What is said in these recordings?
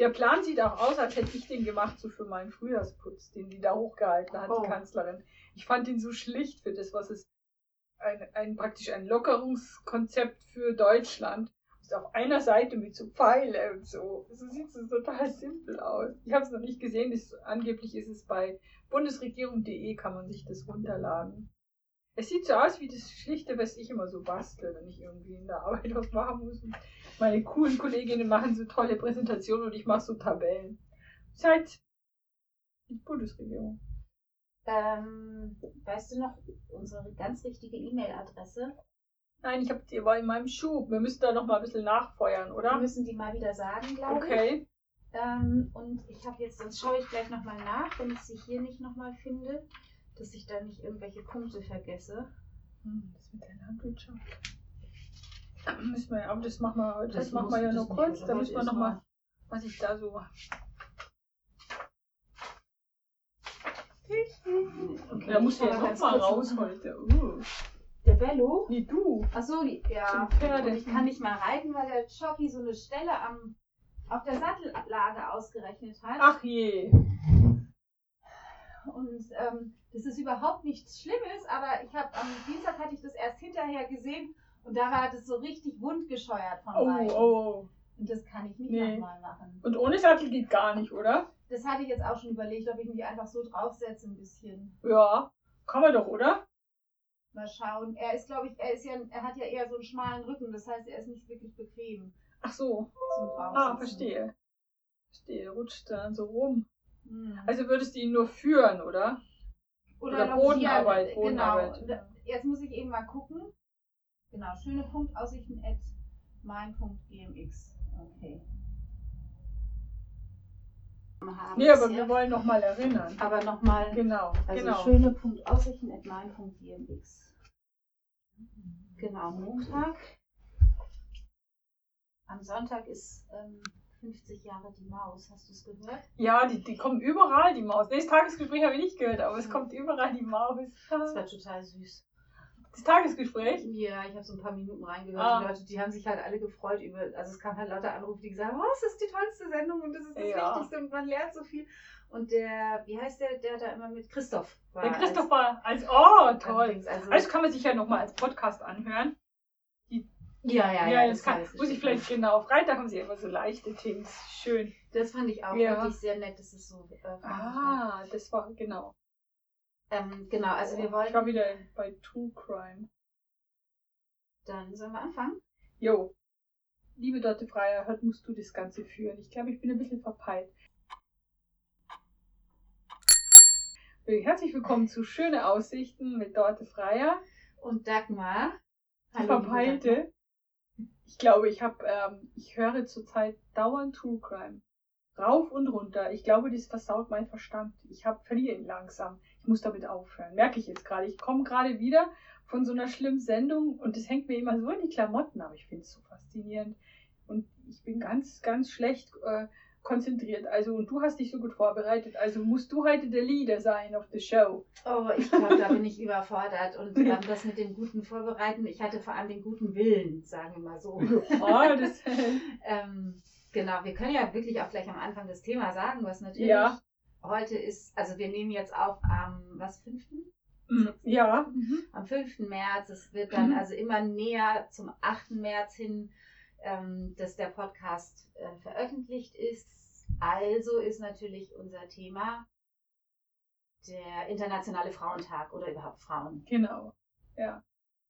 Der Plan sieht auch aus, als hätte ich den gemacht, so für meinen Frühjahrsputz, den die da hochgehalten hat, die Kanzlerin. Ich fand ihn so schlicht für das, was es praktisch ein Lockerungskonzept für Deutschland. Ist auf einer Seite mit so Pfeile und so. So sieht es total simpel aus. Ich habe es noch nicht gesehen. Angeblich ist es bei Bundesregierung.de, kann man sich das runterladen. Es sieht so aus wie das Schlichte, was ich immer so bastel, wenn ich irgendwie in der Arbeit was machen muss. Und meine coolen Kolleginnen machen so tolle Präsentationen und ich mache so Tabellen. Seit die Bundesregierung. Weißt du noch unsere ganz richtige E-Mail-Adresse? Nein, ich habe die aber in meinem Schub. Wir müssen da noch mal ein bisschen nachfeuern, oder? Wir müssen die mal wieder sagen, glaube ich. Okay. Und ich habe jetzt, sonst schaue ich gleich noch mal nach, wenn ich sie hier nicht noch mal finde, dass ich da nicht irgendwelche Punkte vergesse. Das mit der Landwirtschaft. Aber das machen wir heute. Das machen wir ja nur kurz. Da müssen wir noch mal, was ich da so... Okay, da muss ich ja noch mal raus heute. Der Bello? Nee, du. Achso, ja. Und ich kann nicht mal reiten, weil der Jockey so eine Stelle auf der Sattellage ausgerechnet hat. Ach je. Und das ist überhaupt nichts Schlimmes, aber ich habe am Dienstag hatte ich das erst hinterher gesehen und da war das so richtig wundgescheuert von beiden. Oh. Und das kann ich nicht nochmal machen. Und ohne Sattel geht gar nicht, oder? Das hatte ich jetzt auch schon überlegt, ob ich mich einfach so draufsetze ein bisschen. Ja, kann man doch, oder? Mal schauen. Er ist, glaube ich, er hat ja eher so einen schmalen Rücken, das heißt, er ist nicht wirklich bequem. Ach so. Verstehe. Verstehe, rutscht dann so rum. Hm. Also würdest du ihn nur führen, oder? Oder Bodenarbeit. Hier, Bodenarbeit. Genau. Jetzt muss ich eben mal gucken. Genau, schöne.aussichten.at, mein.gmx. Okay. Nee, aber wir wollen nochmal erinnern. Aber nochmal, genau. schöne.aussichten@mein.gmx. Genau, Montag. Am Sonntag ist 50 Jahre die Maus, hast du es gehört? Ja, die kommen überall, die Maus. Nee, das Tagesgespräch habe ich nicht gehört, aber es kommt überall die Maus. Das war total süß. Das Tagesgespräch? Ja, ich habe so ein paar Minuten reingehört. Die Leute, die haben sich halt alle gefreut über, also es kamen halt lauter Anrufe, die gesagt haben, oh, das ist die tollste Sendung und das ist das Wichtigste und man lernt so viel. Und der, wie heißt der da immer mit, Christoph war. Der Christoph war oh, toll. Also kann man sich ja nochmal als Podcast anhören. Ja, das kann, muss ich vielleicht, Freitag haben sie immer so leichte Themen, schön. Das fand ich auch wirklich sehr nett, das ist so. Das war, also wir wollen... Ich war wieder bei True Crime. Dann sollen wir anfangen? Jo. Liebe Dorte Freier, heute musst du das Ganze führen. Ich glaube, ich bin ein bisschen verpeilt. Herzlich willkommen zu Schöne Aussichten mit Dorte Freier. Und Dagmar. Die Verpeilte. Ich glaube, ich höre zurzeit dauernd True Crime. Rauf und runter. Ich glaube, das versaut mein Verstand. Ich verliere ihn langsam. Ich muss damit aufhören. Merke ich jetzt gerade. Ich komme gerade wieder von so einer schlimmen Sendung und das hängt mir immer so in die Klamotten, aber ich finde es so faszinierend. Und ich bin ganz, ganz schlecht konzentriert. Also, und du hast dich so gut vorbereitet. Also musst du heute der Leader sein auf der Show. Oh, ich glaube, da bin ich überfordert. Und das mit dem guten Vorbereiten, ich hatte vor allem den guten Willen, sagen wir mal so. Oh, das genau, wir können ja wirklich auch gleich am Anfang das Thema sagen, was natürlich heute ist, also wir nehmen jetzt auf am, 5.? Ja. Am 5. März, es wird dann also immer näher zum 8. März hin, dass der Podcast veröffentlicht ist. Also ist natürlich unser Thema der Internationale Frauentag oder überhaupt Frauen. Genau, ja.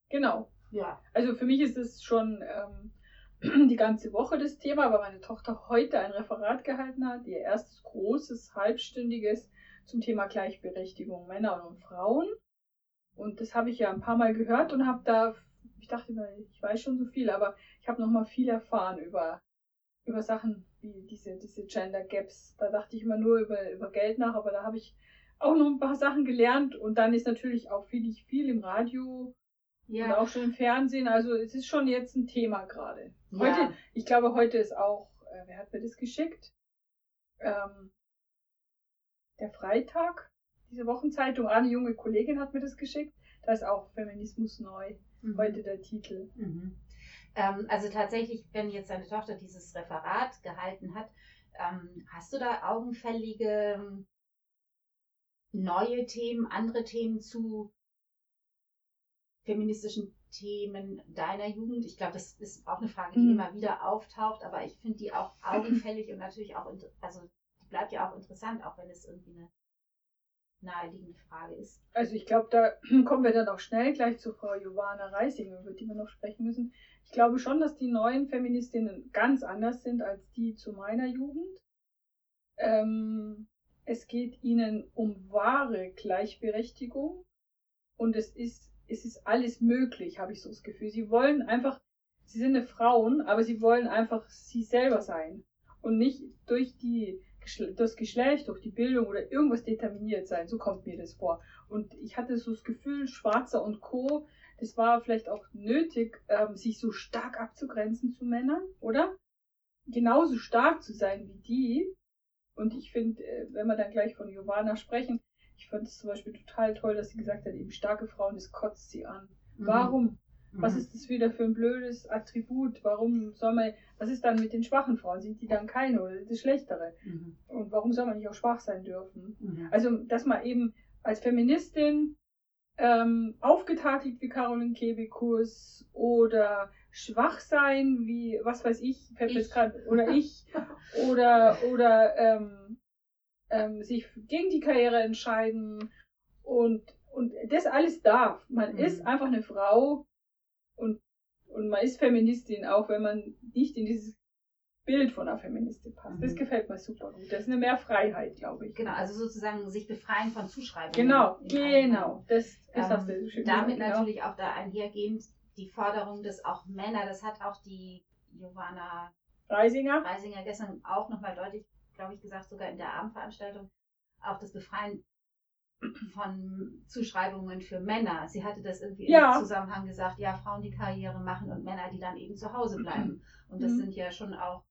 Genau. Ja. Also für mich ist es schon... die ganze Woche das Thema, weil meine Tochter heute ein Referat gehalten hat, ihr erstes großes, halbstündiges zum Thema Gleichberechtigung Männer und Frauen. Und das habe ich ja ein paar Mal gehört und habe da, ich dachte immer, ich weiß schon so viel, aber ich habe nochmal viel erfahren über Sachen wie diese Gender Gaps. Da dachte ich immer nur über Geld nach, aber da habe ich auch noch ein paar Sachen gelernt und dann ist natürlich auch viel im Radio. Ja. Und auch schon im Fernsehen, also es ist schon jetzt ein Thema gerade. Heute, ich glaube, heute ist auch, wer hat mir das geschickt? Der Freitag, diese Wochenzeitung, eine junge Kollegin hat mir das geschickt. Da ist auch Feminismus neu, heute der Titel. Also tatsächlich, wenn jetzt deine Tochter dieses Referat gehalten hat, Hast du da augenfällige neue Themen, andere Themen zu feministischen Themen deiner Jugend? Ich glaube, das ist auch eine Frage, die immer wieder auftaucht, aber ich finde die auch augenfällig und natürlich auch, also die bleibt ja auch interessant, auch wenn es irgendwie eine naheliegende Frage ist. Also ich glaube, da kommen wir dann auch schnell gleich zu Frau Jovana Reisinger, über die wir noch sprechen müssen. Ich glaube schon, dass die neuen Feministinnen ganz anders sind als die zu meiner Jugend. Es geht ihnen um wahre Gleichberechtigung und es ist alles möglich, habe ich so das Gefühl. Sie wollen einfach, sie sind eine Frauen, aber sie wollen einfach sie selber sein und nicht durch das Geschlecht, durch die Bildung oder irgendwas determiniert sein. So kommt mir das vor. Und ich hatte so das Gefühl, Schwarzer und Co., das war vielleicht auch nötig, sich so stark abzugrenzen zu Männern, oder? Genauso stark zu sein wie die. Und ich finde, wenn wir dann gleich von Jovana sprechen, ich fand es zum Beispiel total toll, dass sie gesagt hat, eben starke Frauen, das kotzt sie an. Warum? Was ist das wieder für ein blödes Attribut? Warum soll man, was ist dann mit den schwachen Frauen? Sind die dann keine oder das Schlechtere? Und warum soll man nicht auch schwach sein dürfen? Also, dass man eben als Feministin aufgetakelt wie Carolin Kebekus oder schwach sein wie, was weiß ich, sich gegen die Karriere entscheiden und das alles darf. Man ist einfach eine Frau und man ist Feministin, auch wenn man nicht in dieses Bild von einer Feministin passt. Das gefällt mir super gut. Das ist eine mehr Freiheit, glaube ich. Genau, also sozusagen sich befreien von Zuschreibungen. Genau. Das hast du schön damit gesagt, natürlich auch da einhergehend die Forderung, dass auch Männer, das hat auch die Jovana Reisinger gestern auch nochmal deutlich, glaube ich, gesagt, sogar in der Abendveranstaltung, auch das Befreien von Zuschreibungen für Männer. Sie hatte das irgendwie im Zusammenhang gesagt, ja, Frauen, die Karriere machen und Männer, die dann eben zu Hause bleiben. Und das sind ja schon auch,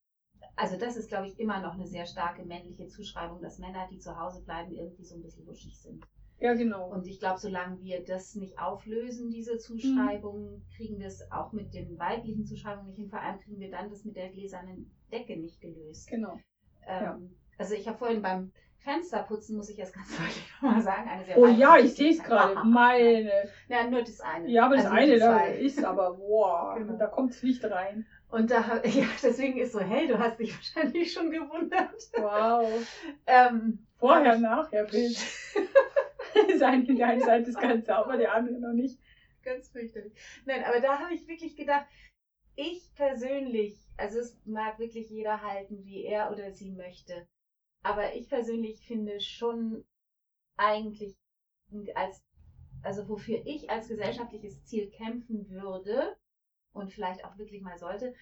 also das ist, glaube ich, immer noch eine sehr starke männliche Zuschreibung, dass Männer, die zu Hause bleiben, irgendwie so ein bisschen wuschig sind. Ja, genau. Und ich glaube, solange wir das nicht auflösen, diese Zuschreibungen, kriegen wir es auch mit den weiblichen Zuschreibungen nicht hin, vor allem kriegen wir dann das mit der gläsernen Decke nicht gelöst. Genau. Also ich habe vorhin beim Fensterputzen, muss ich jetzt ganz deutlich nochmal sagen, eine sehr ich sehe es gerade, meine. Ja, nur das eine. Ja, aber das also eine da ist aber, wow, genau. Da kommt das Licht rein. Und da, ja, deswegen ist so hell, du hast dich wahrscheinlich schon gewundert. Wow. Vorher, nachher, Bild. Die eine Seite ist ganz sauber, die andere noch nicht. Ganz fürchterlich. Nein, aber da habe ich wirklich gedacht, ich persönlich, also es mag wirklich jeder halten, wie er oder sie möchte, aber ich persönlich finde schon eigentlich, also wofür ich als gesellschaftliches Ziel kämpfen würde und vielleicht auch wirklich mal sollte,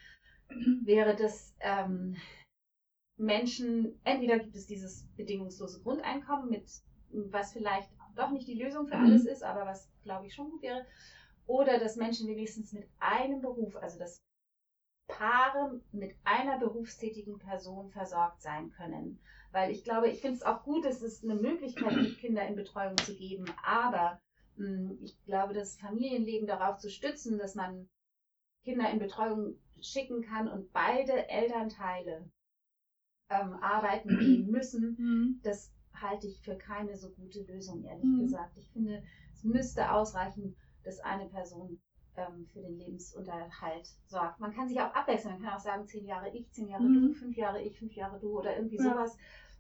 wäre das Menschen, entweder gibt es dieses bedingungslose Grundeinkommen, mit was vielleicht doch nicht die Lösung für alles ist, aber was, glaube ich, schon gut wäre, oder dass Menschen wenigstens mit einem Beruf, also dass Paare mit einer berufstätigen Person versorgt sein können. Weil ich glaube, ich finde es auch gut, dass es eine Möglichkeit gibt, Kinder in Betreuung zu geben. Aber ich glaube, das Familienleben darauf zu stützen, dass man Kinder in Betreuung schicken kann und beide Elternteile arbeiten gehen müssen, das halte ich für keine so gute Lösung, ehrlich gesagt. Ich finde, es müsste ausreichen, dass eine Person für den Lebensunterhalt sorgt. Man kann sich auch abwechseln. Man kann auch sagen, 10 Jahre ich, 10 Jahre du, 5 Jahre ich, 5 Jahre du oder irgendwie sowas.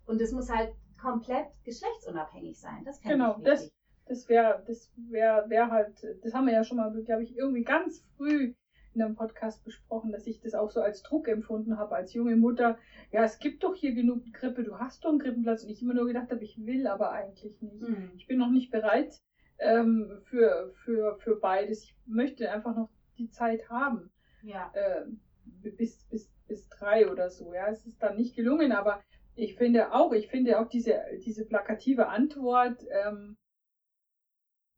Und es muss halt komplett geschlechtsunabhängig sein. Das fände ich wichtig. Das wäre halt, das haben wir ja schon mal, glaube ich, irgendwie ganz früh in einem Podcast besprochen, dass ich das auch so als Druck empfunden habe, als junge Mutter. Ja, es gibt doch hier genug Krippe, du hast doch einen Krippenplatz. Und ich immer nur gedacht habe, ich will aber eigentlich nicht. Ich bin noch nicht bereit, für beides. Ich möchte einfach noch die Zeit haben. Ja. Bis 3 oder so. Ja, es ist dann nicht gelungen, aber ich finde auch diese plakative Antwort,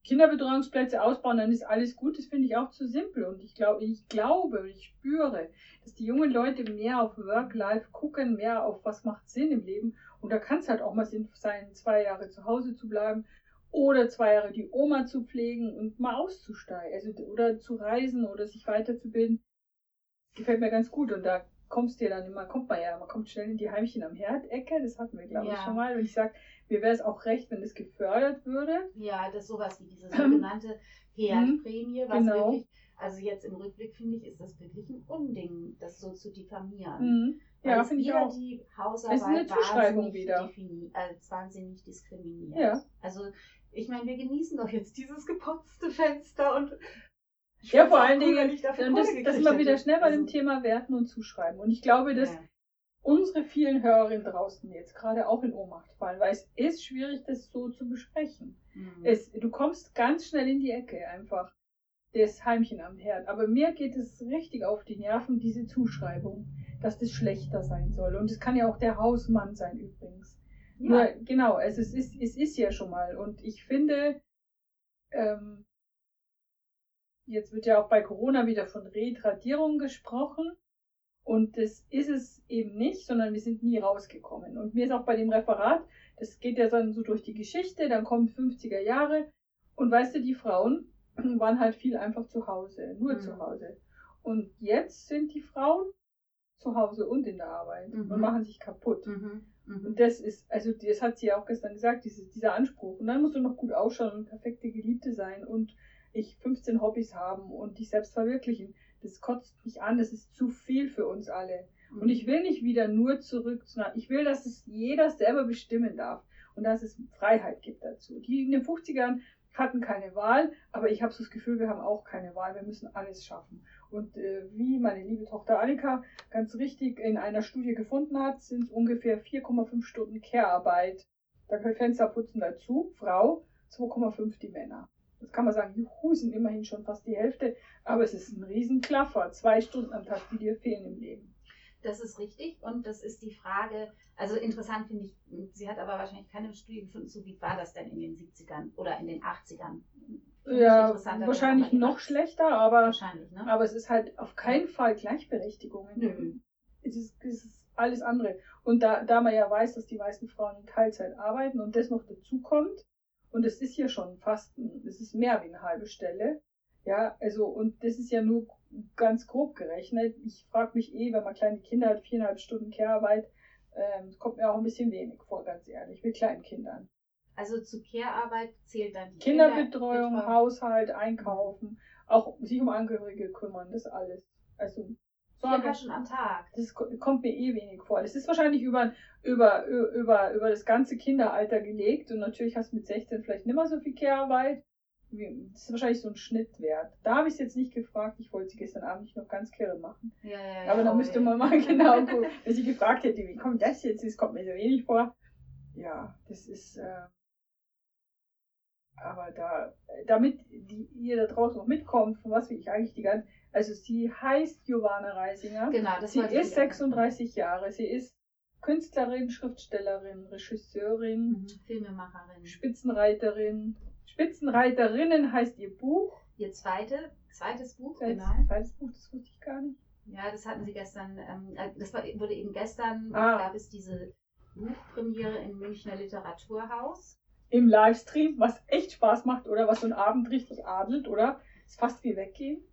Kinderbetreuungsplätze ausbauen, dann ist alles gut, das finde ich auch zu simpel. Und ich spüre, dass die jungen Leute mehr auf Work-Life gucken, mehr auf was macht Sinn im Leben. Und da kann es halt auch mal Sinn sein, 2 Jahre zu Hause zu bleiben. Oder 2 Jahre die Oma zu pflegen und mal auszusteigen, also oder zu reisen oder sich weiterzubilden, gefällt mir ganz gut. Und da kommt man schnell in die Heimchen am Herd-Ecke, das hatten wir, glaube ich, schon mal. Und ich sage, mir wäre es auch recht, wenn das gefördert würde. Ja, das ist sowas wie diese sogenannte Herdprämie, was wirklich, also jetzt im Rückblick finde ich, ist das wirklich ein Unding, das so zu diffamieren. Mhm. Ja, finde ich auch. Die Hausarbeit ist eine Zuschreibung wieder. Wahnsinnig diskriminiert. Ja. Also, ich meine, wir genießen doch jetzt dieses geputzte Fenster und... Ja, vor allen Dingen, dass wir wieder schnell bei dem Thema Werten und Zuschreiben. Und ich glaube, dass unsere vielen Hörerinnen draußen jetzt gerade auch in Ohnmacht fallen, weil es ist schwierig, das so zu besprechen. Mhm. Du kommst ganz schnell in die Ecke einfach. Das Heimchen am Herd. Aber mir geht es richtig auf die Nerven, diese Zuschreibung, dass das schlechter sein soll. Und es kann ja auch der Hausmann sein übrigens. Ja. Nur, genau, es ist ja schon mal. Und ich finde... Jetzt wird ja auch bei Corona wieder von Retradierung gesprochen und das ist es eben nicht, sondern wir sind nie rausgekommen. Und mir ist auch bei dem Referat, das geht ja dann so durch die Geschichte, dann kommen 50er Jahre und weißt du, die Frauen waren halt viel einfach zu Hause, nur zu Hause. Und jetzt sind die Frauen zu Hause und in der Arbeit und machen sich kaputt. Mhm. Mhm. Und das ist, also das hat sie ja auch gestern gesagt, dieser Anspruch. Und dann musst du noch gut ausschauen und perfekte Geliebte sein und 15 Hobbys haben und dich selbst verwirklichen. Das kotzt mich an, das ist zu viel für uns alle. Und ich will nicht wieder nur zurück zu einer, ich will, dass es jeder selber bestimmen darf und dass es Freiheit gibt dazu. Die in den 50ern hatten keine Wahl, aber ich habe so das Gefühl, wir haben auch keine Wahl, wir müssen alles schaffen. Und wie meine liebe Tochter Annika ganz richtig in einer Studie gefunden hat, sind es ungefähr 4,5 Stunden Care-Arbeit. Da gehört Fensterputzen dazu, Frau, 2,5 die Männer. Das kann man sagen, juhu, sind immerhin schon fast die Hälfte, aber es ist ein Riesenklaffer, 2 Stunden am Tag, die dir fehlen im Leben. Das ist richtig und das ist die Frage, also interessant finde ich, sie hat aber wahrscheinlich keine Studie gefunden, so wie war das denn in den 70ern oder in den 80ern? Ja, wahrscheinlich noch schlechter, aber, wahrscheinlich, ne? Aber es ist halt auf keinen Fall Gleichberechtigung. Es ist alles andere. Und da man ja weiß, dass die meisten Frauen in Teilzeit arbeiten und das noch dazu kommt, und es ist hier schon fast, es ist mehr wie eine halbe Stelle. Ja, also, und das ist ja nur ganz grob gerechnet. Ich frage mich wenn man kleine Kinder hat, 4,5 Stunden Care-Arbeit, kommt mir auch ein bisschen wenig vor, ganz ehrlich, mit kleinen Kindern. Also zu Care-Arbeit zählt dann die Kinderbetreuung, Haushalt, Einkaufen, auch sich um Angehörige kümmern, das alles. Also, 4 Stunden am Tag. Das kommt mir wenig vor. Das ist wahrscheinlich über das ganze Kinderalter gelegt und natürlich hast du mit 16 vielleicht nicht mehr so viel Care-Arbeit. Das ist wahrscheinlich so ein Schnittwert. Da habe ich es jetzt nicht gefragt. Ich wollte sie gestern Abend nicht noch ganz Care machen. Ja, aber da müsste man mal genau gucken, wenn sie gefragt hätte, wie kommt das jetzt? Das kommt mir so wenig vor. Ja, das ist... aber damit ihr da draußen noch mitkommt, von was will ich eigentlich die ganze... Also sie heißt Jovana Reisinger, genau, das sie ist 36 Jahre, sie ist Künstlerin, Schriftstellerin, Regisseurin, Filmemacherin, Spitzenreiterin. Spitzenreiterinnen heißt ihr Buch. Ihr zweites Buch, genau. Zweites Buch, das wusste ich gar nicht. Ja, das hatten sie gestern, wurde eben gestern, gab es diese Buchpremiere im Münchner Literaturhaus. Im Livestream, was echt Spaß macht, oder? Was so einen Abend richtig adelt, oder? Ist fast wie weggehen.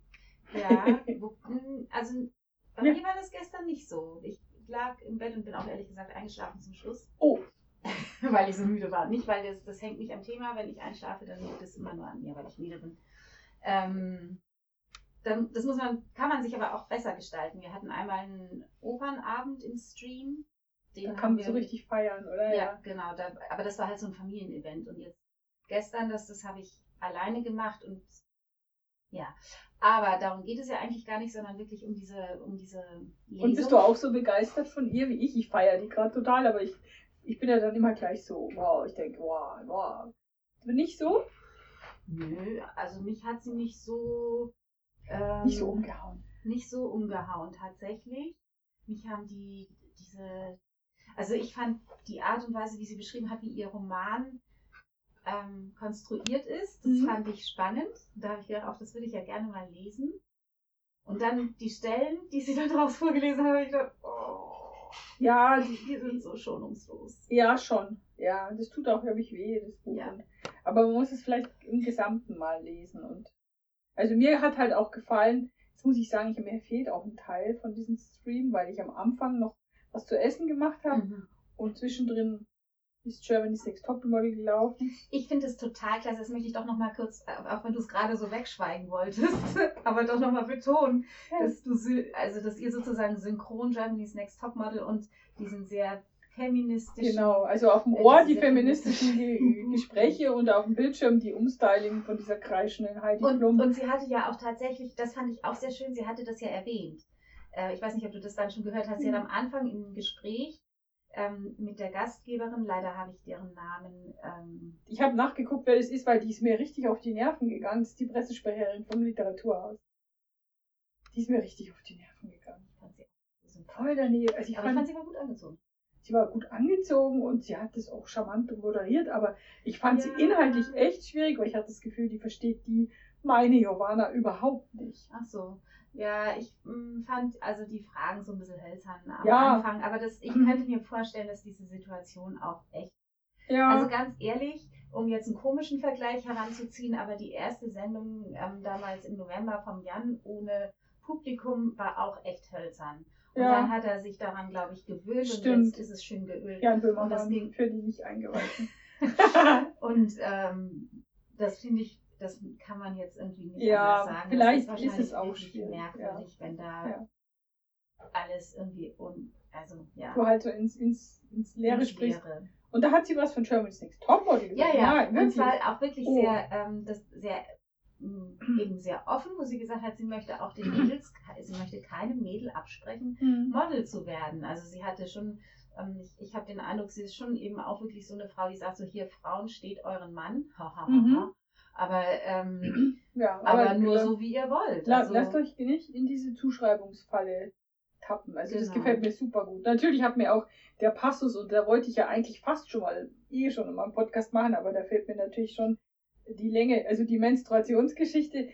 Ja, also bei mir war das gestern nicht so. Ich lag im Bett und bin auch ehrlich gesagt eingeschlafen zum Schluss. Oh! Weil ich so müde war. Nicht, weil das hängt nicht am Thema. Wenn ich einschlafe, dann liegt es immer nur an mir, weil ich müde bin. Das kann man sich aber auch besser gestalten. Wir hatten einmal einen Opernabend im Stream. Da kann man so richtig feiern, oder? Ja, genau. Aber das war halt so ein Familienevent. Und jetzt gestern, das habe ich alleine gemacht und ja, aber darum geht es ja eigentlich gar nicht, sondern wirklich um diese Lesung. Und bist du auch so begeistert von ihr wie ich? Ich feiere die gerade total, aber ich bin ja dann immer gleich so, wow, ich denke, wow. Bin ich so? Nö, also mich hat sie nicht so... nicht so umgehauen. Nicht so umgehauen, tatsächlich. Mich haben diese... Also ich fand die Art und Weise, wie sie beschrieben hat, wie ihr Roman... konstruiert ist. Das fand ich spannend. Da habe ich gedacht, auch das würde ich ja gerne mal lesen. Und dann die Stellen, die sie da draus vorgelesen haben, habe ich gedacht, ja, die sind so schonungslos. Ja, schon. Ja, das tut auch, glaube ich, weh, das Buch. Ja. Aber man muss es vielleicht im Gesamten mal lesen. Und also mir hat halt auch gefallen, Jetzt muss ich sagen, mir fehlt auch ein Teil von diesem Stream, weil ich am Anfang noch was zu essen gemacht habe und zwischendrin ist Germany's Next Topmodel gelaufen. Ich finde es total klasse, das möchte ich doch nochmal kurz, auch wenn du es gerade so wegschweigen wolltest, aber doch nochmal betonen, dass du, also dass ihr sozusagen synchron Germany's Next Topmodel und diesen sehr feministischen... Genau, also auf dem Ohr die feministischen Gespräche und auf dem Bildschirm die Umstyling von dieser kreischenden Heidi Klum. Und sie hatte ja auch tatsächlich, das fand ich auch sehr schön, sie hatte das ja erwähnt. Ich weiß nicht, ob du das dann schon gehört hast, sie hat am Anfang im Gespräch mit der Gastgeberin, leider habe ich deren Namen... ich habe nachgeguckt, wer das ist, weil die ist mir richtig auf die Nerven gegangen. Das ist die Pressesprecherin vom Literaturhaus. Die ist mir richtig auf die Nerven gegangen. Ich fand sie voll daneben. Also ich fand, sie war gut angezogen. Sie war gut angezogen und sie hat das auch charmant moderiert, aber ich fand sie inhaltlich echt schwierig, weil ich hatte das Gefühl, die versteht meine Jovana überhaupt nicht. Ach so. Ja, ich fand also die Fragen so ein bisschen hölzern am Anfang, aber ich könnte mir vorstellen, dass diese Situation auch echt... Ja. Also ganz ehrlich, um jetzt einen komischen Vergleich heranzuziehen, aber die erste Sendung damals im November vom Jan ohne Publikum war auch echt hölzern. Und dann hat er sich daran, glaube ich, gewöhnt und jetzt ist es schön geölt. Jan Böhmermann, für die nicht eingeweihten. Und das finde ich... Das kann man jetzt irgendwie nicht anders sagen. Vielleicht das ist es auch schwierig. Merkwürdig, wenn da alles irgendwie du halt so ins Leere sprichst. Und da hat sie was von Germany's Next Topmodel. Ja, und zwar auch wirklich sehr, eben sehr offen, wo sie gesagt hat, sie möchte auch den Mädels, sie möchte keinem Mädel absprechen, Model zu werden. Also sie hatte schon, ich habe den Eindruck, sie ist schon eben auch wirklich so eine Frau, die sagt so, hier, Frauen, steht euren Mann, aber nur so, wie ihr wollt. Lasst euch nicht in diese Zuschreibungsfalle tappen. Also das gefällt mir super gut. Natürlich hat mir auch der Passus, und da wollte ich ja eigentlich fast schon mal in meinem Podcast machen, aber da fehlt mir natürlich schon die Länge, also die Menstruationsgeschichte,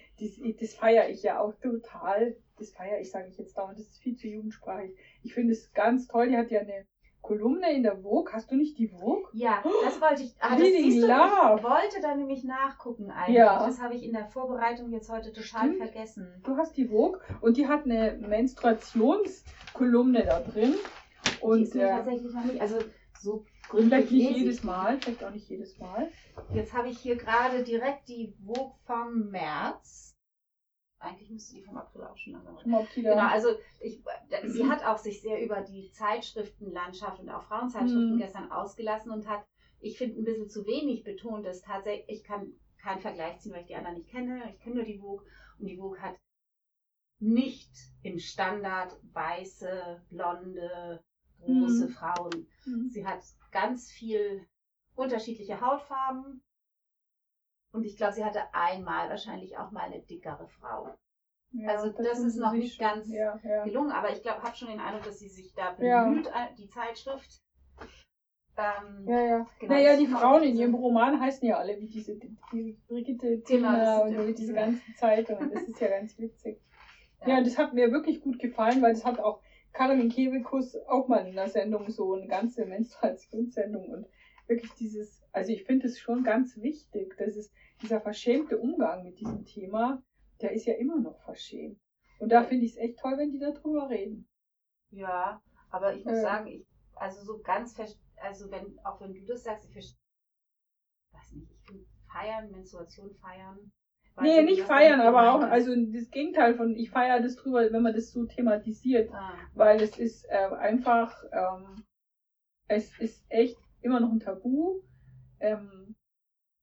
das feiere ich ja auch total. Das feiere ich, sage ich jetzt dauernd, das ist viel zu jugendsprachig. Ich finde es ganz toll, die hat ja eine Kolumne in der Vogue, hast du nicht die Vogue? Ja, das wollte ich, das siehst du, ich wollte da nämlich nachgucken eigentlich, das habe ich in der Vorbereitung jetzt heute total vergessen. Du hast die Vogue und die hat eine Menstruationskolumne da drin. Und die ist mir tatsächlich noch nicht, also so gründlich vielleicht auch nicht jedes Mal. Jetzt habe ich hier gerade direkt die Vogue vom März. Eigentlich müsste die vom April auch schon lange sein. Genau, also sie hat auch sich sehr über die Zeitschriftenlandschaft und auch Frauenzeitschriften gestern ausgelassen und hat, ich finde, ein bisschen zu wenig betont, dass tatsächlich, ich kann keinen Vergleich ziehen, weil ich die anderen nicht kenne, ich kenne nur die Vogue und die Vogue hat nicht im Standard weiße, blonde, große Frauen. Sie hat ganz viel unterschiedliche Hautfarben. Und ich glaube, sie hatte einmal wahrscheinlich auch mal eine dickere Frau. Ja, also das ist noch nicht ganz gelungen, aber ich glaube, habe schon den Eindruck, dass sie sich da bemüht, die Zeitschrift. Genau, naja, die Frauen in ihrem Roman heißen ja alle wie diese Brigitte, Timmerl und diese ganzen Zeitungen. Das ist ja ganz witzig. Ja, das hat mir wirklich gut gefallen, weil das hat auch Carolin Kebekus auch mal in der Sendung, so eine ganze Menstruationssendung und wirklich dieses, also ich finde es schon ganz wichtig, dass es dieser verschämte Umgang mit diesem Thema, der ist ja immer noch verschämt. Und da finde ich es echt toll, wenn die darüber reden. Ja, aber ich muss sagen, auch wenn du das sagst, ich finde Menstruation feiern. Nee, nicht feiern, aber auch, also das Gegenteil von, ich feiere das drüber, wenn man das so thematisiert, weil es ist es ist echt immer noch ein Tabu.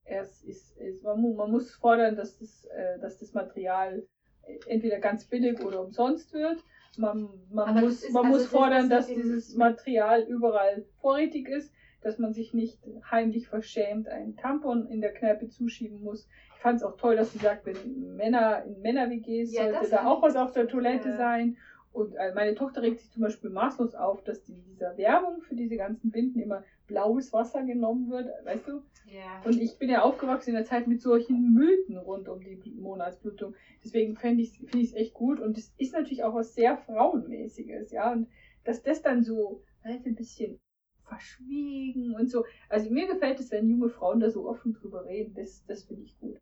Man muss fordern, dass das Material entweder ganz billig oder umsonst wird. Man muss fordern, dass dieses Material überall vorrätig ist, dass man sich nicht heimlich verschämt einen Tampon in der Kneipe zuschieben muss. Ich fand es auch toll, dass sie sagt, wenn Männer in Männer-WGs sollte da auch was auf der Toilette sein. Und meine Tochter regt sich zum Beispiel maßlos auf, dass in dieser Werbung für diese ganzen Binden immer blaues Wasser genommen wird, weißt du? Ja. Und ich bin ja aufgewachsen in der Zeit mit solchen Mythen rund um die Monatsblutung. Deswegen finde ich es echt gut. Und es ist natürlich auch was sehr Frauenmäßiges, ja. Und dass das dann so halt ein bisschen verschwiegen und so. Also mir gefällt es, wenn junge Frauen da so offen drüber reden. Das finde ich gut.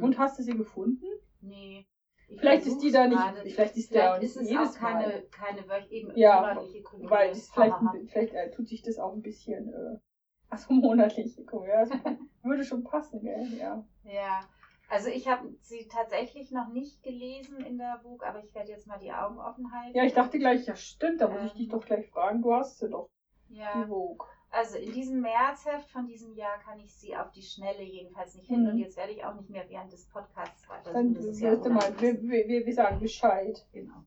Und hast du sie gefunden? Nee. Vielleicht ist die da nicht, vielleicht ist da jedes Mal keine eben monatliche Kolumne. Weil vielleicht tut sich das auch ein bisschen, also monatliche Kolumne, ja, würde schon passen, gell, ja. Ja, also ich habe sie tatsächlich noch nicht gelesen in der Vogue, aber ich werde jetzt mal die Augen offen halten. Ja, ich dachte gleich, ja stimmt, da muss ich dich doch gleich fragen, du hast sie doch, die Vogue. Also in diesem Märzheft von diesem Jahr kann ich sie auf die Schnelle jedenfalls nicht finden. Und jetzt werde ich auch nicht mehr während des Podcasts weiter suchen. Wir sagen Bescheid. Genau.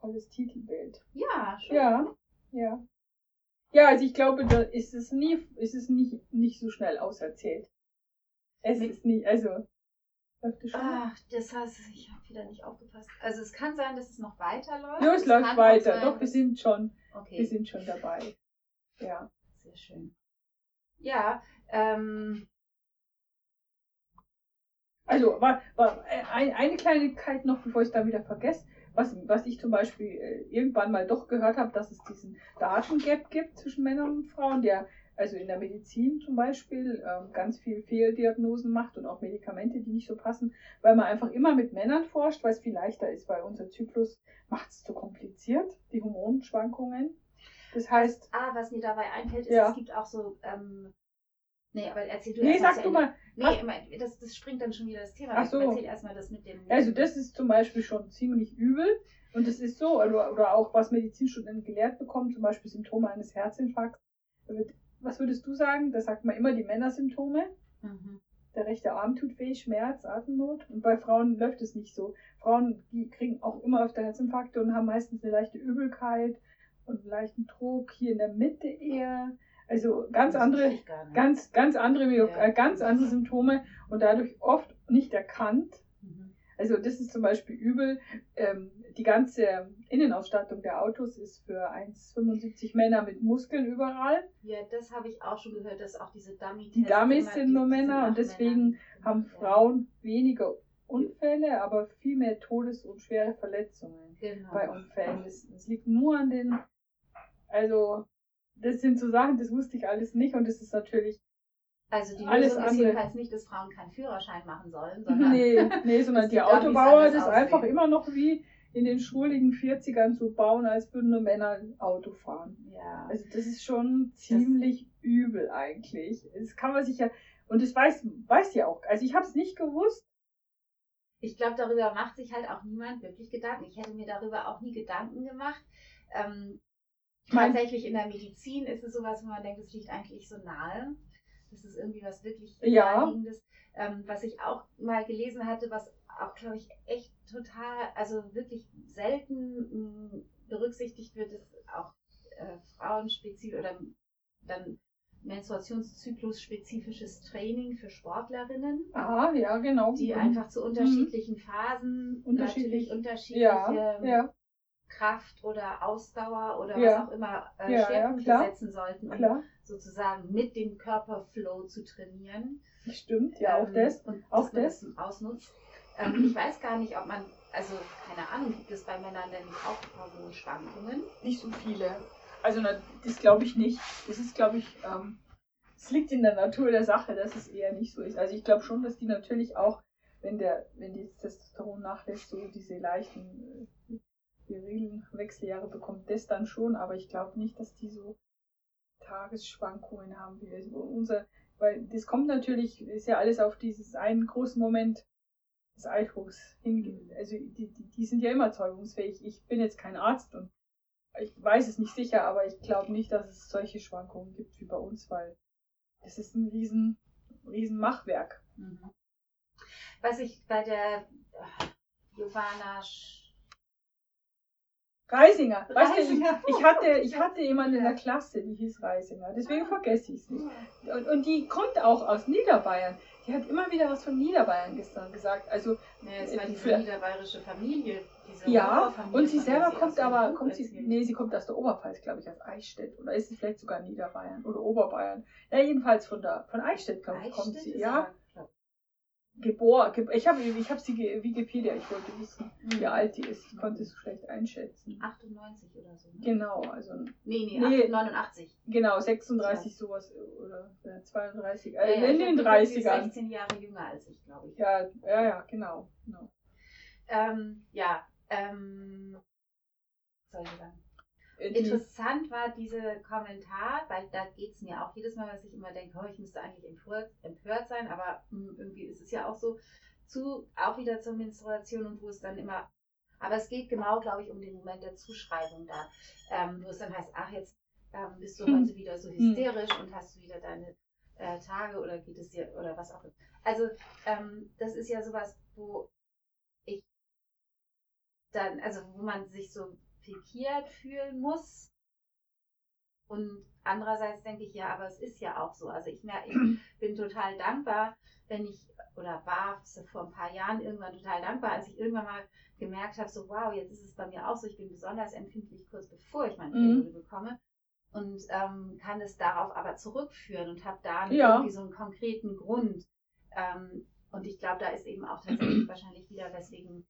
Tolles Titelbild. Ja, schön. Ja. Ja, also ich glaube, da ist es nicht so schnell auserzählt. Ach, das heißt, ich habe wieder nicht aufgepasst. Also es kann sein, dass es noch weiterläuft. Ja, es läuft weiter. Doch, wir sind schon dabei. Ja. Sehr schön. Ja, also, eine Kleinigkeit noch, bevor ich es dann wieder vergesse, was ich zum Beispiel irgendwann mal doch gehört habe, dass es diesen Datengap gibt zwischen Männern und Frauen, der also in der Medizin zum Beispiel ganz viel Fehldiagnosen macht und auch Medikamente, die nicht so passen, weil man einfach immer mit Männern forscht, weil es viel leichter ist, weil unser Zyklus macht es zu kompliziert, die Hormonschwankungen. Das heißt, was mir dabei einfällt, ist, es gibt auch so, das springt dann schon wieder das Thema. Ach so. Ich erzähle erstmal das mit dem... Also das ist zum Beispiel schon ziemlich übel und das ist so, oder auch was Medizinstudenten gelehrt bekommen, zum Beispiel Symptome eines Herzinfarkts. Was würdest du sagen? Da sagt man immer die Männersymptome. Mhm. Der rechte Arm tut weh, Schmerz, Atemnot, und bei Frauen läuft es nicht so. Frauen, die kriegen auch immer öfter Herzinfarkte und haben meistens eine leichte Übelkeit und leichten Druck hier in der Mitte eher, also ganz andere Symptome und dadurch oft nicht erkannt. Mhm. Also das ist zum Beispiel übel. Die ganze Innenausstattung der Autos ist für 1,75 Männer mit Muskeln überall. Ja, das habe ich auch schon gehört, dass auch diese Dummy-Tests. Die Dummies sind nur Männer und deswegen haben Frauen weniger Unfälle, aber viel mehr Todes- und schwere Verletzungen bei Unfällen. Das liegt nur an den... Also, das sind so Sachen, das wusste ich alles nicht und das ist natürlich. Also, die Lösung ist jedenfalls nicht, dass Frauen keinen Führerschein machen sollen, sondern. Sondern die Autobauer das aussehen. Einfach immer noch wie in den schwuligen 40ern so bauen, als würden nur Männer Auto fahren. Ja. Also, das ist schon ziemlich übel eigentlich. Das kann man sich ja. Und das weiß ja auch. Also, ich habe es nicht gewusst. Ich glaube, darüber macht sich halt auch niemand wirklich Gedanken. Ich hätte mir darüber auch nie Gedanken gemacht. Tatsächlich in der Medizin ist es sowas, wo man denkt, es liegt eigentlich so nahe. Das ist irgendwie was wirklich Naheliegendes. Was ich auch mal gelesen hatte, was auch, glaube ich, echt total, also wirklich selten berücksichtigt wird, ist auch frauenspezifisch oder dann menstruationszyklus-spezifisches Training für Sportlerinnen. Ah, ja, genau. Die einfach zu unterschiedlichen Phasen unterschiedliche Kraft oder Ausdauer oder was auch immer Schwerpunkte setzen sollten, um sozusagen mit dem Körperflow zu trainieren. Stimmt, ja, auch das. Und auch das ausnutzt. Ich weiß gar nicht, ob man, also keine Ahnung, gibt es bei Männern denn nicht auch Hormonschwankungen? Nicht so viele. Also das glaube ich nicht. Das ist, glaube ich, es liegt in der Natur der Sache, dass es eher nicht so ist. Also ich glaube schon, dass die natürlich auch, wenn die Testosteron nachlässt, so diese leichten virilen Wechseljahre bekommt, das dann schon, aber ich glaube nicht, dass die so Tagesschwankungen haben wie weil das kommt natürlich, ist ja alles auf dieses einen großen Moment des Eisprungs hin. Also die sind ja immer zeugungsfähig. Ich bin jetzt kein Arzt und ich weiß es nicht sicher, aber ich glaube nicht, dass es solche Schwankungen gibt wie bei uns, weil es ist ein riesen Machwerk. Mhm. Was ich bei der Jovana Reisinger. Weißt du, ich hatte jemanden in der Klasse, die hieß Reisinger, deswegen vergesse ich es nicht. Und die kommt auch aus Niederbayern. Die hat immer wieder was von Niederbayern gestern gesagt. Also, es war diese niederbayerische Familie. Und sie selber sie kommt aus der Oberpfalz, glaube ich, aus Eichstätt. Oder ist es vielleicht sogar Niederbayern oder Oberbayern? Ja, jedenfalls von Eichstätt, glaube ich, kommt sie. Ja. Geboren. Ich hab sie Wikipedia, ich wollte wissen, wie alt die ist. Ich konnte es schlecht einschätzen. 98 oder so. Ne? Genau, also. Nee, 89. Genau, 36 sowas oder 32. In den 30ern. 16 Jahre jünger als ich, glaube ich. Ja, genau. Soll ich sagen? Interessant war dieser Kommentar, weil da geht es mir auch jedes Mal, dass ich immer denke, ich müsste eigentlich empört sein, aber irgendwie ist es ja auch so, auch wieder zur Menstruation und wo es dann immer, aber es geht genau, glaube ich, um den Moment der Zuschreibung da, wo es dann heißt, ach jetzt bist du heute wieder so hysterisch und hast du wieder deine Tage oder geht es dir oder was auch immer. Also das ist ja sowas, wo ich dann, also wo man sich so pikiert fühlen muss. Und andererseits denke ich, ja, aber es ist ja auch so. Also ich bin total dankbar, war vor ein paar Jahren irgendwann total dankbar, als ich irgendwann mal gemerkt habe, so wow, jetzt ist es bei mir auch so, ich bin besonders empfindlich kurz bevor ich meine Periode bekomme und kann es darauf aber zurückführen und habe da irgendwie so einen konkreten Grund. Und ich glaube, da ist eben auch tatsächlich wahrscheinlich wieder, weswegen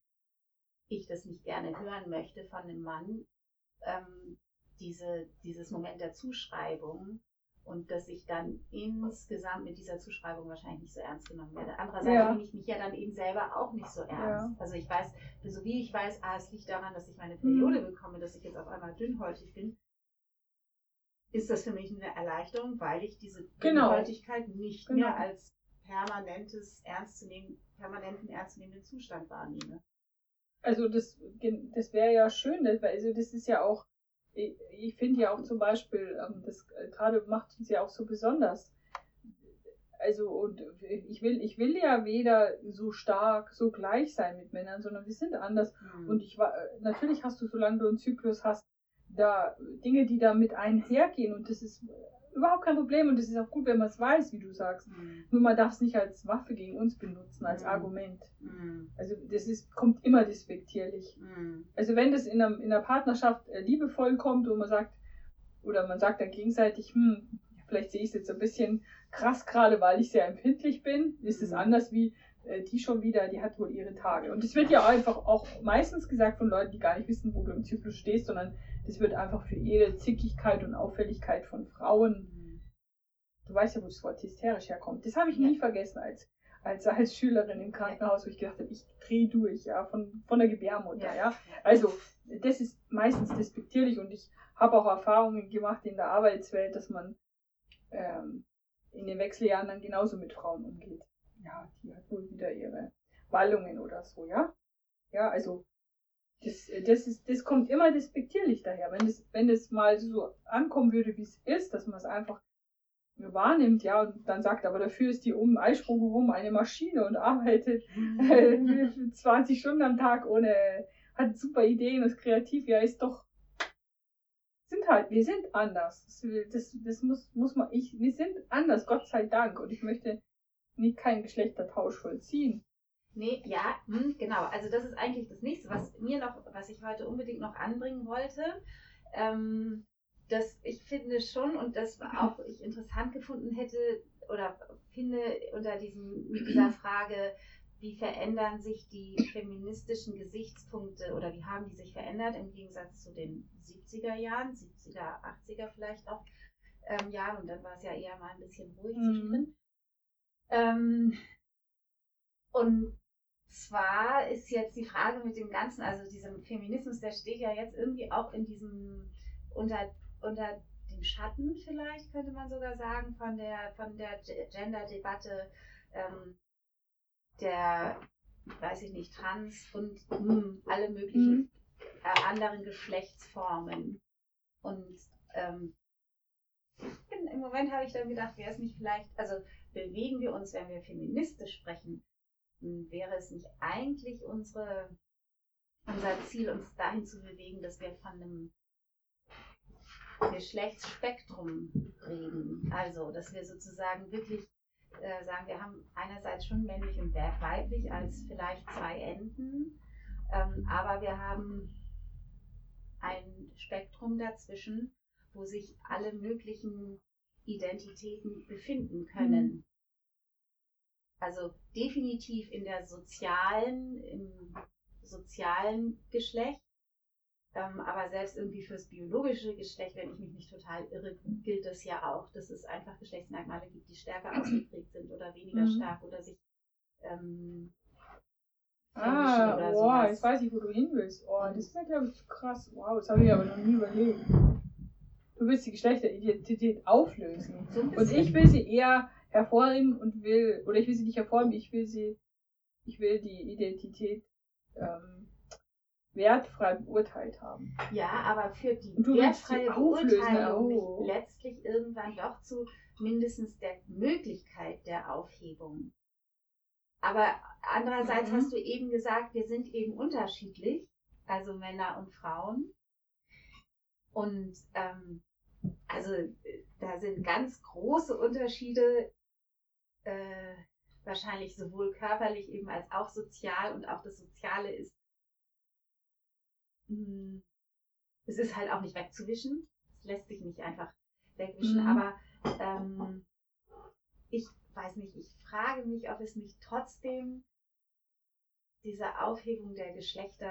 ich das nicht gerne hören möchte von einem Mann, dieses Moment der Zuschreibung und dass ich dann insgesamt mit dieser Zuschreibung wahrscheinlich nicht so ernst genommen werde. Andererseits nehme ich mich ja dann eben selber auch nicht so ernst. Ja. Also ich weiß, so wie ich weiß, es liegt daran, dass ich meine Periode bekomme, dass ich jetzt auf einmal dünnhäutig bin, ist das für mich eine Erleichterung, weil ich diese Dünnhäutigkeit nicht mehr als permanenten ernstzunehmenden Zustand wahrnehme. Also das wäre ja schön, also das ist ja auch, ich finde ja auch zum Beispiel, das gerade macht uns ja auch so besonders. Also und ich will ja weder so stark, so gleich sein mit Männern, sondern wir sind anders. Mhm. Und natürlich hast du, solange du einen Zyklus hast, da Dinge, die da mit einhergehen und das ist überhaupt kein Problem und das ist auch gut, wenn man es weiß, wie du sagst. Mhm. Nur man darf es nicht als Waffe gegen uns benutzen, als Argument. Mhm. Also das kommt immer despektierlich. Mhm. Also wenn das in einer Partnerschaft liebevoll kommt und man sagt dann gegenseitig, vielleicht sehe ich es jetzt ein bisschen krass gerade, weil ich sehr empfindlich bin, ist es anders wie die schon wieder, die hat wohl ihre Tage. Und das wird ja einfach auch meistens gesagt von Leuten, die gar nicht wissen, wo du im Zyklus stehst, sondern das wird einfach für jede Zickigkeit und Auffälligkeit von Frauen. Du weißt ja, wo das Wort hysterisch herkommt. Das habe ich nie vergessen als Schülerin im Krankenhaus, wo ich gedacht habe, ich drehe durch, von der Gebärmutter, Also, das ist meistens despektierlich und ich habe auch Erfahrungen gemacht in der Arbeitswelt, dass man in den Wechseljahren dann genauso mit Frauen umgeht. Ja, die hat wohl wieder ihre Wallungen oder so, ja? Ja, also das kommt immer despektierlich daher. Wenn das mal so ankommen würde, wie es ist, dass man es einfach wahrnimmt, ja, und dann sagt, aber dafür ist die um den Eisprung herum eine Maschine und arbeitet 20 Stunden am Tag hat super Ideen und ist kreativ, ja, ist doch, wir sind anders. Das muss man, wir sind anders, Gott sei Dank, und ich möchte nicht keinen Geschlechtertausch vollziehen. Nee, ja, genau. Also das ist eigentlich das Nächste, was ich heute unbedingt noch anbringen wollte. Das ich finde schon und das auch ich interessant gefunden hätte oder finde mit dieser Frage, wie verändern sich die feministischen Gesichtspunkte oder wie haben die sich verändert im Gegensatz zu den 70er Jahren, 70er, 80er vielleicht auch Jahren, und dann war es ja eher mal ein bisschen ruhig zwischendrin. Und zwar ist jetzt die Frage mit dem Ganzen, also diesem Feminismus, der steht ja jetzt irgendwie auch in diesem, unter dem Schatten vielleicht, könnte man sogar sagen, von der Gender-Debatte, der, weiß ich nicht, Trans und alle möglichen anderen Geschlechtsformen. Und im Moment habe ich dann gedacht, wäre es nicht vielleicht, also bewegen wir uns, wenn wir feministisch sprechen, wäre es nicht eigentlich unser Ziel, uns dahin zu bewegen, dass wir von einem Geschlechtsspektrum reden. Also, dass wir sozusagen wirklich sagen, wir haben einerseits schon männlich und weiblich als vielleicht zwei Enden, aber wir haben ein Spektrum dazwischen, wo sich alle möglichen Identitäten befinden können. Also definitiv im sozialen Geschlecht, aber selbst irgendwie fürs biologische Geschlecht, wenn ich mich nicht total irre, gilt das ja auch, dass es einfach Geschlechtsmerkmale gibt, die stärker ausgeprägt sind oder weniger stark oder sich Ah, wow, ich weiß nicht, wo du hin willst. Oh, das ist ja, glaube ich, krass. Wow, das habe ich aber noch nie überlegt. Du willst die Geschlechteridentität auflösen. So, und ich will sie eher hervorheben und will, oder ich will sie nicht hervorheben, ich will die Identität wertfrei beurteilt haben. Ja, aber führt die wertfreie Beurteilung nicht letztlich irgendwann doch zu mindestens der Möglichkeit der Aufhebung? Aber andererseits hast du eben gesagt, wir sind eben unterschiedlich, also Männer und Frauen. Und also da sind ganz große Unterschiede, wahrscheinlich sowohl körperlich eben als auch sozial. Und auch das Soziale ist, es ist halt auch nicht wegzuwischen. Es lässt sich nicht einfach wegwischen. Mhm. Aber ich frage mich, ob es nicht trotzdem diese Aufhebung der Geschlechter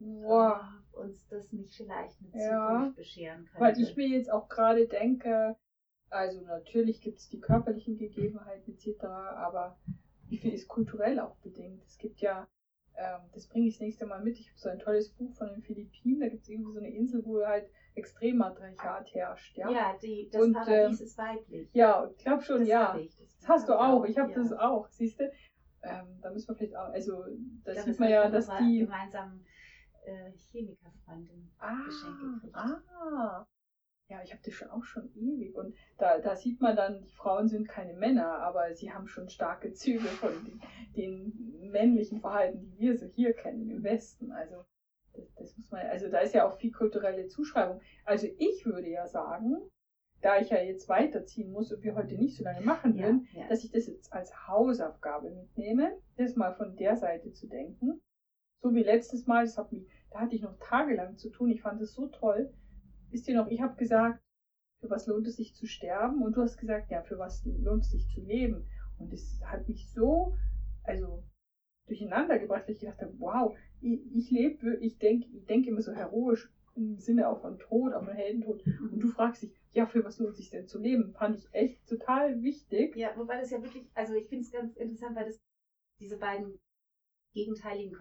uns das nicht vielleicht mit Zukunft bescheren könnte. Weil ich mir jetzt auch gerade denke, also natürlich gibt es die körperlichen Gegebenheiten etc., aber ich finde es kulturell auch bedingt. Es gibt ja, das bringe ich das nächste Mal mit, ich habe so ein tolles Buch von den Philippinen, da gibt es irgendwie so eine Insel, wo halt extrem Matriarchat herrscht. Ja, das Paradies ist weiblich. Ja, ich glaube schon, das das hast du auch, ich habe das auch, siehst du? Da müssen wir vielleicht auch, also das sieht man ja, dass die... gemeinsam Chemikerfreundin Geschenke kriegt. Ah, ja, ich habe das auch schon ewig. Und da sieht man dann, die Frauen sind keine Männer, aber sie haben schon starke Züge von den männlichen Verhalten, die wir so hier kennen im Westen. Also das muss man, also da ist ja auch viel kulturelle Zuschreibung. Also ich würde ja sagen, da ich ja jetzt weiterziehen muss und wir heute nicht so lange machen würden, dass ich das jetzt als Hausaufgabe mitnehme, das mal von der Seite zu denken. So wie letztes Mal, da hatte ich noch tagelang zu tun, ich fand es so toll. Wisst ihr noch, ich habe gesagt, für was lohnt es sich zu sterben? Und du hast gesagt, ja, für was lohnt es sich zu leben? Und es hat mich so, also, durcheinander gebracht, weil ich gedacht habe, wow, ich denke immer so heroisch im Sinne auch von Tod, auch von Heldentod. Und du fragst dich, ja, für was lohnt es sich denn zu leben? Fand ich echt total wichtig. Ja, wobei das ja wirklich, also ich finde es ganz interessant, weil das diese beiden gegenteiligen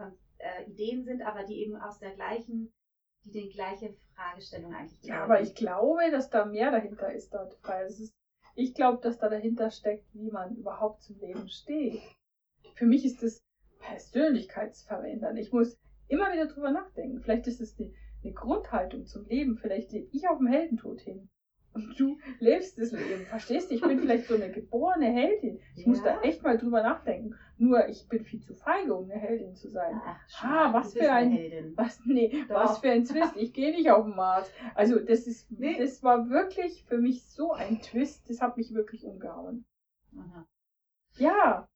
Ideen sind, aber die eben aus der gleichen, die den gleiche Fragestellung eigentlich haben. Ja, aber ich glaube, dass da mehr dahinter ist dort. Ich glaube, dass da dahinter steckt, wie man überhaupt zum Leben steht. Für mich ist das persönlichkeitsverändernd. Ich muss immer wieder drüber nachdenken. Vielleicht ist es eine Grundhaltung zum Leben. Vielleicht lebe ich auf dem Heldentod hin. Und du lebst das Leben, verstehst du? Ich bin vielleicht so eine geborene Heldin. Ich muss da echt mal drüber nachdenken. Nur, ich bin viel zu feige, um eine Heldin zu sein. Was für ein Twist. Ich gehe nicht auf den Mars. Also, das war wirklich für mich so ein Twist. Das hat mich wirklich umgehauen. Aha. Ja.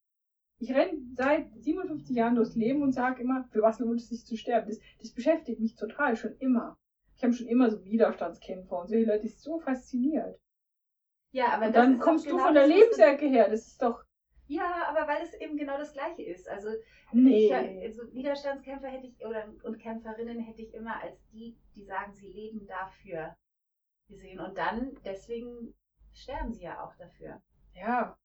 Ich renne seit 57 Jahren durchs Leben und sage immer, für was lohnt es sich zu sterben? Das beschäftigt mich total, schon immer. Ich habe schon immer so Widerstandskämpfer und so, die Leute ist so fasziniert. Ja, aber und dann kommst du von der Lebensecke her, das ist doch... Ja, aber weil es eben genau das Gleiche ist. Also, also Widerstandskämpfer hätte ich, und Kämpferinnen hätte ich immer als die, die sagen, sie leben dafür gesehen. Und dann, deswegen sterben sie ja auch dafür. Ja.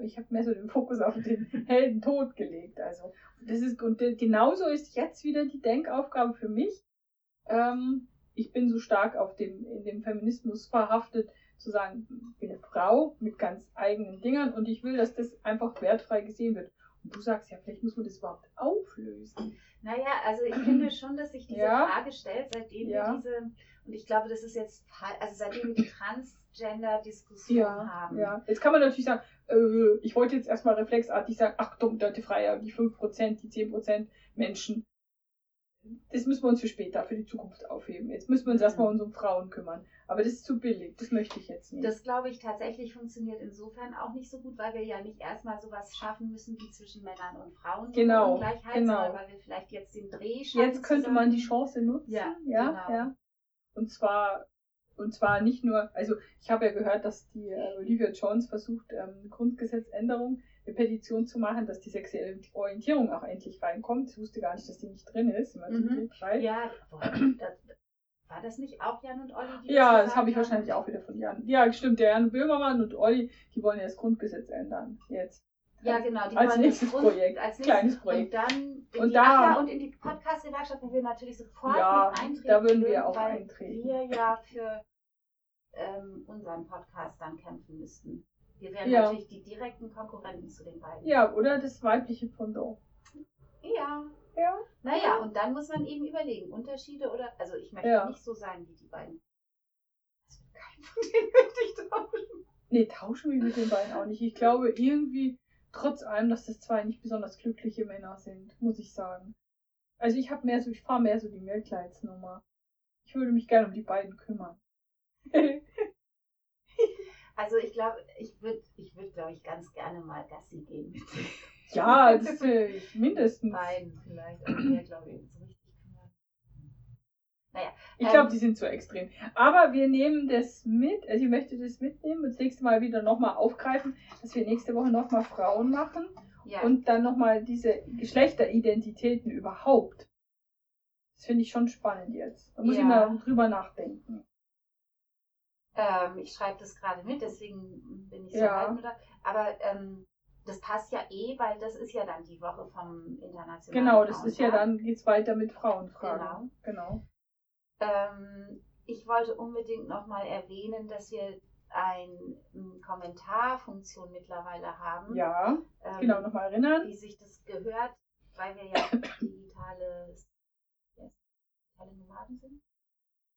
Ich habe mehr so den Fokus auf den Heldentod gelegt. Also genauso ist jetzt wieder die Denkaufgabe für mich. Ich bin so stark in dem Feminismus verhaftet, zu sagen, ich bin eine Frau mit ganz eigenen Dingern und ich will, dass das einfach wertfrei gesehen wird. Und du sagst ja, vielleicht muss man das überhaupt auflösen. Naja, also ich finde schon, dass sich diese Frage stellt, seitdem wir diese... Und ich glaube, das ist jetzt, also seitdem wir die Transgender-Diskussion haben. Ja, jetzt kann man natürlich sagen, ich wollte jetzt erstmal reflexartig sagen, Achtung, Dorte Freier, die 5%, die 10% Menschen, das müssen wir uns für später, für die Zukunft aufheben. Jetzt müssen wir uns erstmal um Frauen kümmern. Aber das ist zu billig, das möchte ich jetzt nicht. Das, glaube ich, tatsächlich funktioniert insofern auch nicht so gut, weil wir ja nicht erstmal sowas schaffen müssen, wie zwischen Männern und Frauen. Genau, genau. Weil wir vielleicht jetzt den Dreh schaffen. Jetzt könnte man die Chance nutzen. Ja, genau. Und zwar nicht nur, also ich habe ja gehört, dass die Olivia Jones versucht, eine Grundgesetzänderung, eine Petition zu machen, dass die sexuelle Orientierung auch endlich reinkommt. Ich wusste gar nicht, dass die nicht drin ist. Ja, war das nicht auch Jan und Olli? Das habe ich wahrscheinlich auch wieder von Jan. Ja, stimmt, der Jan Böhmermann und Olli, die wollen ja das Grundgesetz ändern jetzt. Ja, genau. Die als nächstes Projekt, als kleines Projekt. Und in die Podcast-Gewerkschaft, wo wir natürlich sofort mit eintreten. Da würden wir auch eintreten. Weil wir ja für unseren Podcast dann kämpfen müssten. Wir wären natürlich die direkten Konkurrenten zu den beiden. Ja, oder das weibliche Pendant. Ja. Ja. Naja, und dann muss man eben überlegen, Unterschiede oder... Also ich möchte nicht so sein wie die beiden. Das wird kein von denen richtig tauschen. Nee, tauschen wir mit den beiden auch nicht. Ich glaube irgendwie, trotz allem, dass das zwei nicht besonders glückliche Männer sind, muss ich sagen. Also ich habe mehr so, ich fahre mehr so die Mehlkleidsnummer. Ich würde mich gerne um die beiden kümmern. Also ich glaube, ich würde, glaube ich, ganz gerne mal Gassi gehen. Ja, das mindestens. Beiden vielleicht, aber mehr, glaube ich, so richtig kümmern. Naja. Ich glaube, die sind zu extrem. Aber wir nehmen das mit, also ich möchte das mitnehmen und das nächste Mal wieder nochmal aufgreifen, dass wir nächste Woche nochmal Frauen machen und dann nochmal diese Geschlechteridentitäten überhaupt. Das finde ich schon spannend jetzt. Da muss ich mal drüber nachdenken. Ich schreibe das gerade mit, deswegen bin ich so weit mit. Aber das passt ja eh, weil das ist ja dann die Woche vom Internationalen Frauentag. Genau, das ist ja dann, geht's weiter mit Frauenfragen. Genau. Ich wollte unbedingt nochmal erwähnen, dass wir eine Kommentarfunktion mittlerweile haben. Ja, genau, nochmal erinnern. Wie sich das gehört, weil wir ja digitale Nomaden sind,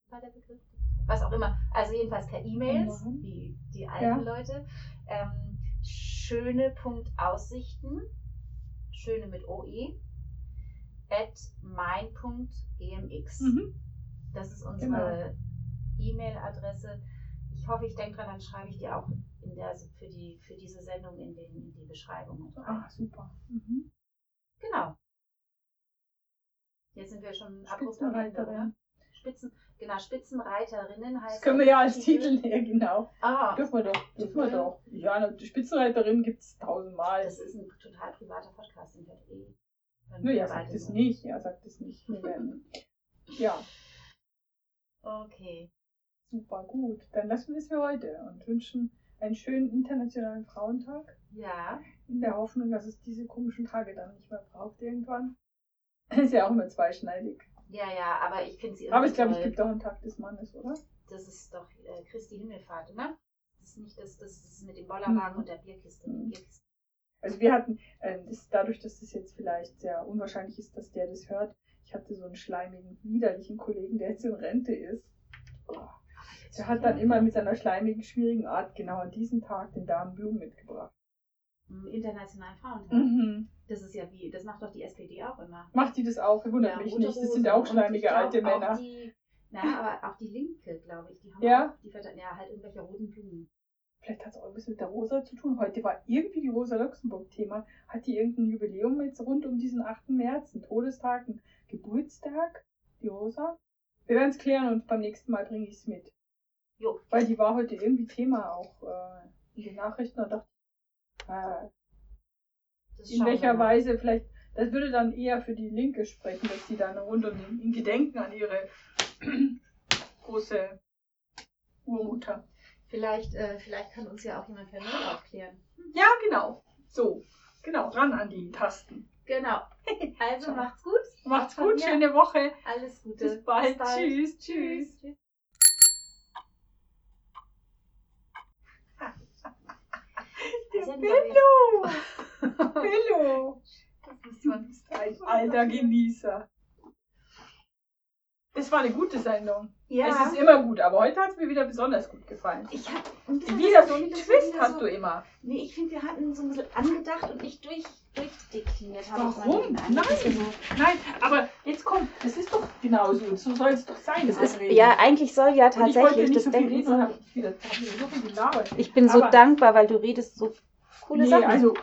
war der Begriff. Was auch immer, also jedenfalls per E-Mails, wie die alten Leute. Schöne.aussichten, schöne mit OE, @mein.gmx. Das ist unsere E-Mail-Adresse. Ich hoffe, ich denke dran, dann schreibe ich die auch in der, für diese Sendung in die Beschreibung. Ach, super. Genau. Jetzt sind wir schon abrupt am Ende, oder? Spitzenreiterinnen heißt das. Können wir ja als Titel nehmen, genau. Ah. Dürfen wir doch. Ja, eine Spitzenreiterin gibt es 1000-mal. Das ist ein total privater Podcast. Sagt es nicht. Ja. Okay. Super, gut. Dann lassen wir es für heute und wünschen einen schönen Internationalen Frauentag. Ja. In der Hoffnung, dass es diese komischen Tage dann nicht mehr braucht irgendwann. Ist ja auch immer zweischneidig. Ja, aber ich finde sie immer. Aber ich glaube, es gibt auch einen Tag des Mannes, oder? Das ist doch Christi Himmelfahrt, ne? Das ist nicht das ist mit dem Bollerwagen und der Bierkiste. Also wir hatten, dadurch, dass das jetzt vielleicht sehr unwahrscheinlich ist, dass der das hört, ich hatte so einen schleimigen, widerlichen Kollegen, der jetzt in Rente ist. Oh. Der hat dann immer mit seiner schleimigen, schwierigen Art genau an diesem Tag den Damen Blumen mitgebracht. Internationalen Frauentag. Das ist ja das macht doch die SPD auch immer. Macht die das auch? Wundert mich nicht. Das sind ja auch schleimige alte Männer. Aber auch die Linke, glaube ich. Die haben halt irgendwelche roten Blumen. Vielleicht hat es auch ein bisschen mit der Rosa zu tun. Heute war irgendwie die Rosa Luxemburg Thema. Hat die irgendein Jubiläum jetzt rund um diesen 8. März, einen Todestag, einen Geburtstag? Die Rosa? Wir werden es klären und beim nächsten Mal bringe ich es mit. Jo. Weil die war heute irgendwie Thema auch in den Nachrichten und dachte, in welcher Weise vielleicht, das würde dann eher für die Linke sprechen, dass sie dann runter in Gedenken an ihre große Urmutter. Vielleicht kann uns ja auch jemand per Mail aufklären. Ja, genau. So, genau, ran an die Tasten. Genau. Also macht's gut. Macht's gut, schöne Woche. Alles Gute. Bis bald. Tschüss. Tschüss. Bello! Ein alter Genießer. Das war eine gute Sendung. Ja. Es ist immer gut, aber heute hat es mir wieder besonders gut gefallen. Wieder so einen Twist hast du immer. Nee, ich finde, wir hatten so ein bisschen angedacht und nicht durchdekliniert. Warum? Nein, aber jetzt komm, das ist doch genauso. So soll es doch sein. Ja, eigentlich soll ja tatsächlich das Denken. Ich bin so dankbar, weil du redest so coole Sachen. Also